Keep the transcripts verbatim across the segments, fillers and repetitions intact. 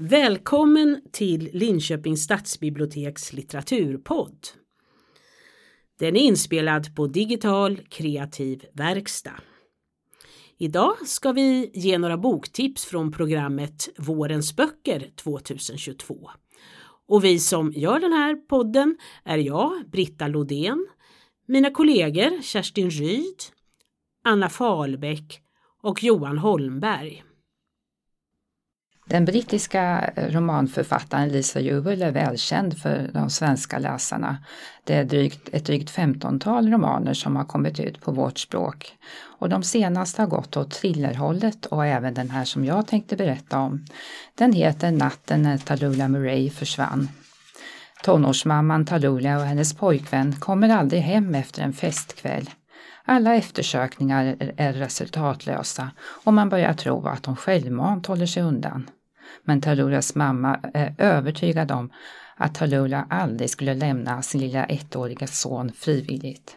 Välkommen till Linköpings stadsbiblioteks litteraturpodd. Den är inspelad på Digital Kreativ Verkstad. Idag ska vi ge några boktips från programmet Vårens böcker tjugohundratjugotvå. Och vi som gör den här podden är jag, Britta Lodén, mina kollegor Kerstin Ryd, Anna Falbäck och Johan Holmberg. Den brittiska romanförfattaren Lisa Jewell är välkänd för de svenska läsarna. Det är drygt, ett drygt femtontal romaner som har kommit ut på vårt språk. Och de senaste har gått åt thrillerhållet och även den här som jag tänkte berätta om. Den heter Natten när Tallulah Murray försvann. Tonårsmamman Tallulah och hennes pojkvän kommer aldrig hem efter en festkväll. Alla eftersökningar är resultatlösa och man börjar tro att de självmant håller sig undan. Men Tallulahs mamma är övertygad om att Tallulah aldrig skulle lämna sin lilla ettåriga son frivilligt.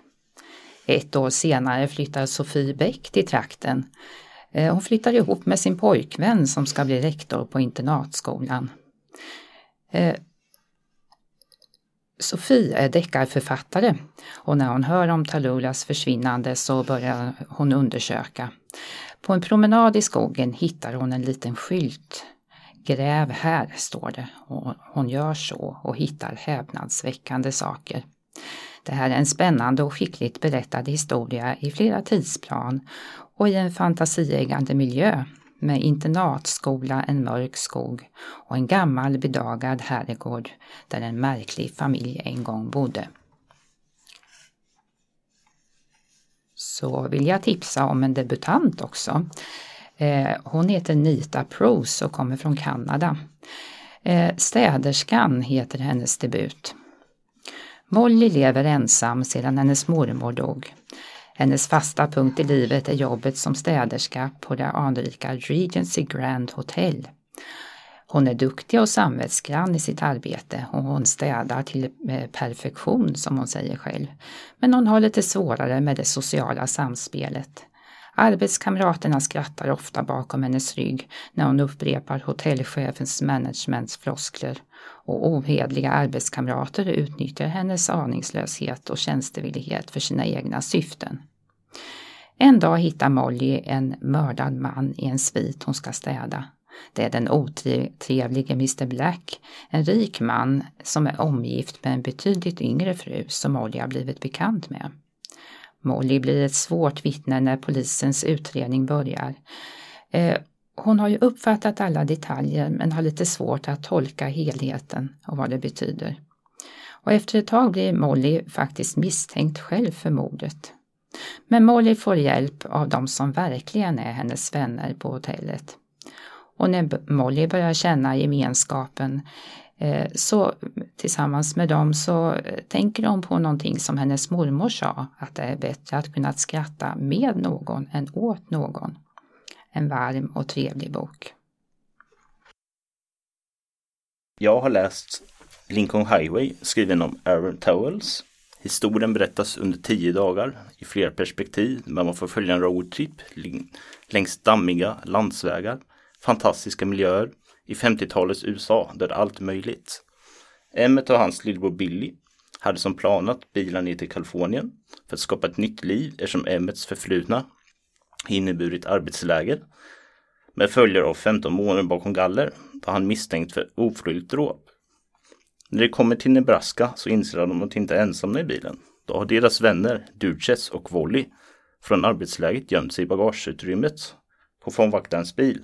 Ett år senare flyttar Sofie Bäck till trakten. Hon flyttar ihop med sin pojkvän som ska bli rektor på internatskolan. Sofie är deckarförfattare och när hon hör om Tallulahs försvinnande så börjar hon undersöka. På en promenad i skogen hittar hon en liten skylt. Gräv här, står det. Och hon gör så och hittar häpnadsväckande saker. Det här är en spännande och skickligt berättad historia i flera tidsplan och i en fantasieggande miljö med internatskola, en mörk skog och en gammal bedagad herrgård där en märklig familj en gång bodde. Så vill jag tipsa om en debutant också. Eh, hon heter Nita Prose och kommer från Kanada. Eh, Städerskan heter hennes debut. Molly lever ensam sedan hennes mormor dog. Hennes fasta punkt i livet är jobbet som städerska på det anrika Regency Grand Hotel. Hon är duktig och samvetsgrann i sitt arbete och hon städar till perfektion, som hon säger själv. Men hon har lite svårare med det sociala samspelet. Arbetskamraterna skrattar ofta bakom hennes rygg när hon upprepar hotellchefens managementfloskler. Och ohederliga arbetskamrater utnyttjar hennes aningslöshet och tjänstevillighet för sina egna syften. En dag hittar Molly en mördad man i en svit hon ska städa. Det är den otrevlige mister Black, en rik man som är omgift med en betydligt yngre fru som Molly har blivit bekant med. Molly blir ett svårt vittne när polisens utredning börjar. Eh, hon har ju uppfattat alla detaljer men har lite svårt att tolka helheten och vad det betyder. Och efter ett tag blir Molly faktiskt misstänkt själv för mordet. Men Molly får hjälp av de som verkligen är hennes vänner på hotellet. Och när Molly börjar känna gemenskapen eh, så tillsammans med dem så tänker de på någonting som hennes mormor sa, att det är bättre att kunna skratta med någon än åt någon. En varm och trevlig bok. Jag har läst Lincoln Highway, skriven om Amor Towles. Historien berättas under tio dagar i fler perspektiv, men man får följa en roadtrip längs dammiga landsvägar, fantastiska miljöer i femtiotalets U S A där allt är möjligt. Emmet och hans lillebror Billy hade som planat bilar ner till Kalifornien för att skapa ett nytt liv, eftersom Emmets förflutna inneburit arbetsläger med följare av femton månader bakom galler, då han misstänkt för ofrivilligt dråp. När de kommer till Nebraska så inser de att de inte är ensamma i bilen. Då har deras vänner Duches och Volley från arbetsläget gömt sig i bagageutrymmet på fångvaktarens bil.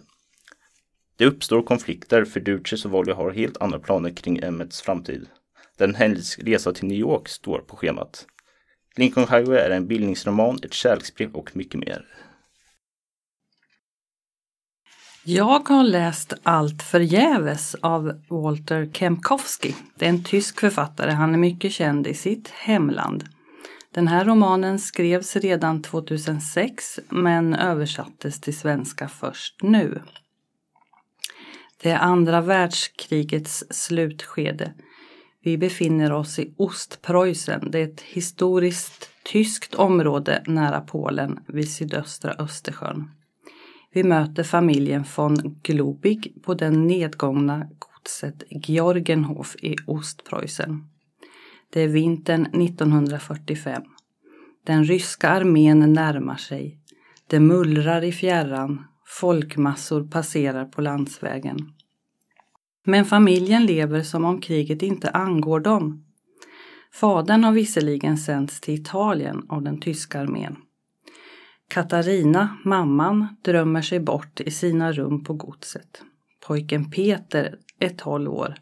Det uppstår konflikter för Duches och Volley har helt andra planer kring Emmets framtid. Den hennes resa till New York står på schemat. Lincoln Highway är en bildningsroman, ett kärleksbrev och mycket mer. Jag har läst Allt förgäves av Walter Kempowski. Det är en tysk författare, han är mycket känd i sitt hemland. Den här romanen skrevs redan tjugohundrasex men översattes till svenska först nu. Det är andra världskrigets slutskede. Vi befinner oss i Ostpreußen, det är ett historiskt tyskt område nära Polen vid sydöstra Östersjön. Vi möter familjen von Globig på den nedgångna godset Georgenhof i Ostpreußen. Det är vintern nittonhundrafyrtiofem. Den ryska armén närmar sig. Det mullrar i fjärran. Folkmassor passerar på landsvägen. Men familjen lever som om kriget inte angår dem. Fadern har visserligen sänts till Italien av den tyska armén. Katarina, mamman, drömmer sig bort i sina rum på godset. Pojken Peter är tolv år.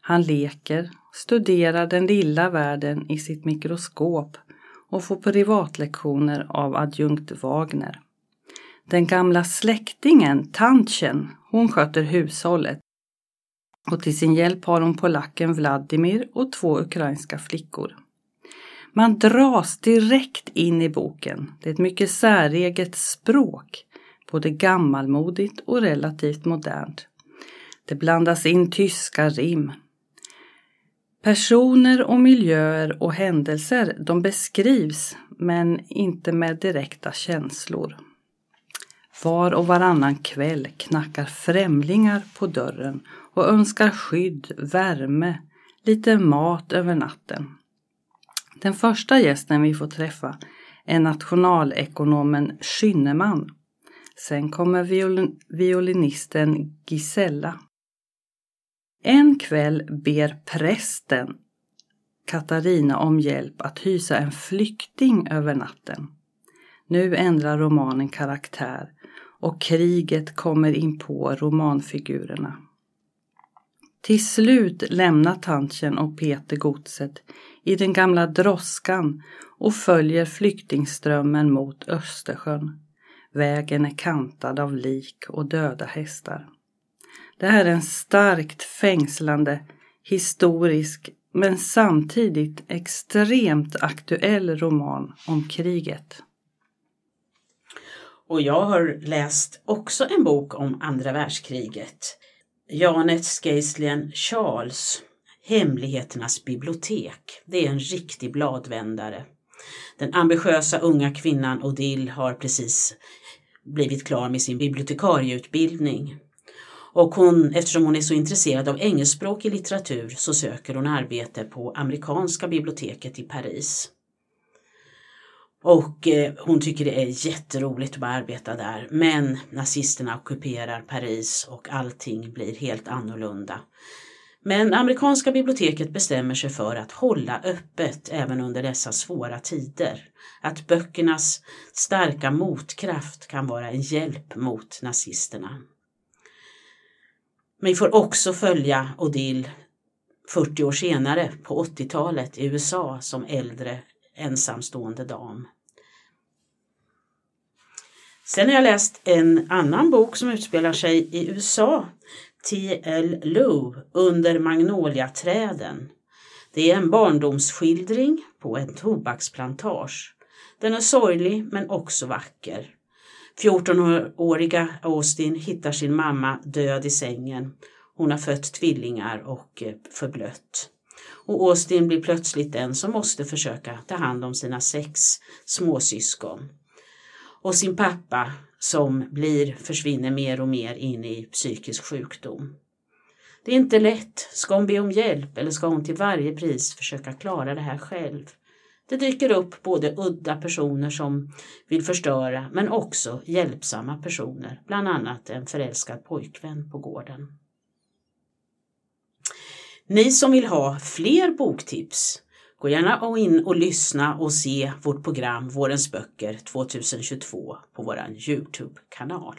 Han leker, studerar den lilla världen i sitt mikroskop och får privatlektioner av adjunkt Wagner. Den gamla släktingen, tantchen, hon sköter hushållet. Och till sin hjälp har hon polacken Vladimir och två ukrainska flickor. Man dras direkt in i boken. Det är ett mycket säreget språk, både gammalmodigt och relativt modernt. Det blandas in tyska rim. Personer och miljöer och händelser, de beskrivs men inte med direkta känslor. Var och varannan kväll knackar främlingar på dörren och önskar skydd, värme, lite mat över natten. Den första gästen vi får träffa är nationalekonomen Kynneman. Sen kommer viol- violinisten Gisella. En kväll ber prästen Katarina om hjälp att hysa en flykting över natten. Nu ändrar romanen karaktär och kriget kommer in på romanfigurerna. Till slut lämnar tantchen och Peter godset i den gamla droskan och följer flyktingströmmen mot Östersjön. Vägen är kantad av lik och döda hästar. Det här är en starkt fängslande, historisk men samtidigt extremt aktuell roman om kriget. Och jag har läst också en bok om andra världskriget. Janet Skeslien Charles, Hemligheternas bibliotek. Det är en riktig bladvändare. Den ambitiösa unga kvinnan Odile har precis blivit klar med sin bibliotekarieutbildning. Och hon, eftersom hon är så intresserad av engelskspråkig litteratur, så söker hon arbete på Amerikanska biblioteket i Paris. Och eh, hon tycker det är jätteroligt att bara arbeta där. Men nazisterna ockuperar Paris och allting blir helt annorlunda. Men Amerikanska biblioteket bestämmer sig för att hålla öppet även under dessa svåra tider. Att böckernas starka motkraft kan vara en hjälp mot nazisterna. Men vi får också följa Odile fyrtio år senare på åttiotalet i U S A som äldre ensamstående dam. Sen har jag läst en annan bok som utspelar sig i U S A. T L Lou, Under magnoliaträden. Det är en barndomsskildring på en tobaksplantage. Den är sorglig men också vacker. fjortonåriga Austin hittar sin mamma död i sängen. Hon har fött tvillingar och förblött. Och Austin blir plötsligt den som måste försöka ta hand om sina sex småsyskon. Och sin pappa som blir, försvinner mer och mer in i psykisk sjukdom. Det är inte lätt. Ska hon be om hjälp eller ska hon till varje pris försöka klara det här själv? Det dyker upp både udda personer som vill förstöra men också hjälpsamma personer. Bland annat en förälskad pojkvän på gården. Ni som vill ha fler boktips, gå gärna in och lyssna och se vårt program Vårens böcker tjugohundratjugotvå på vår YouTube-kanal.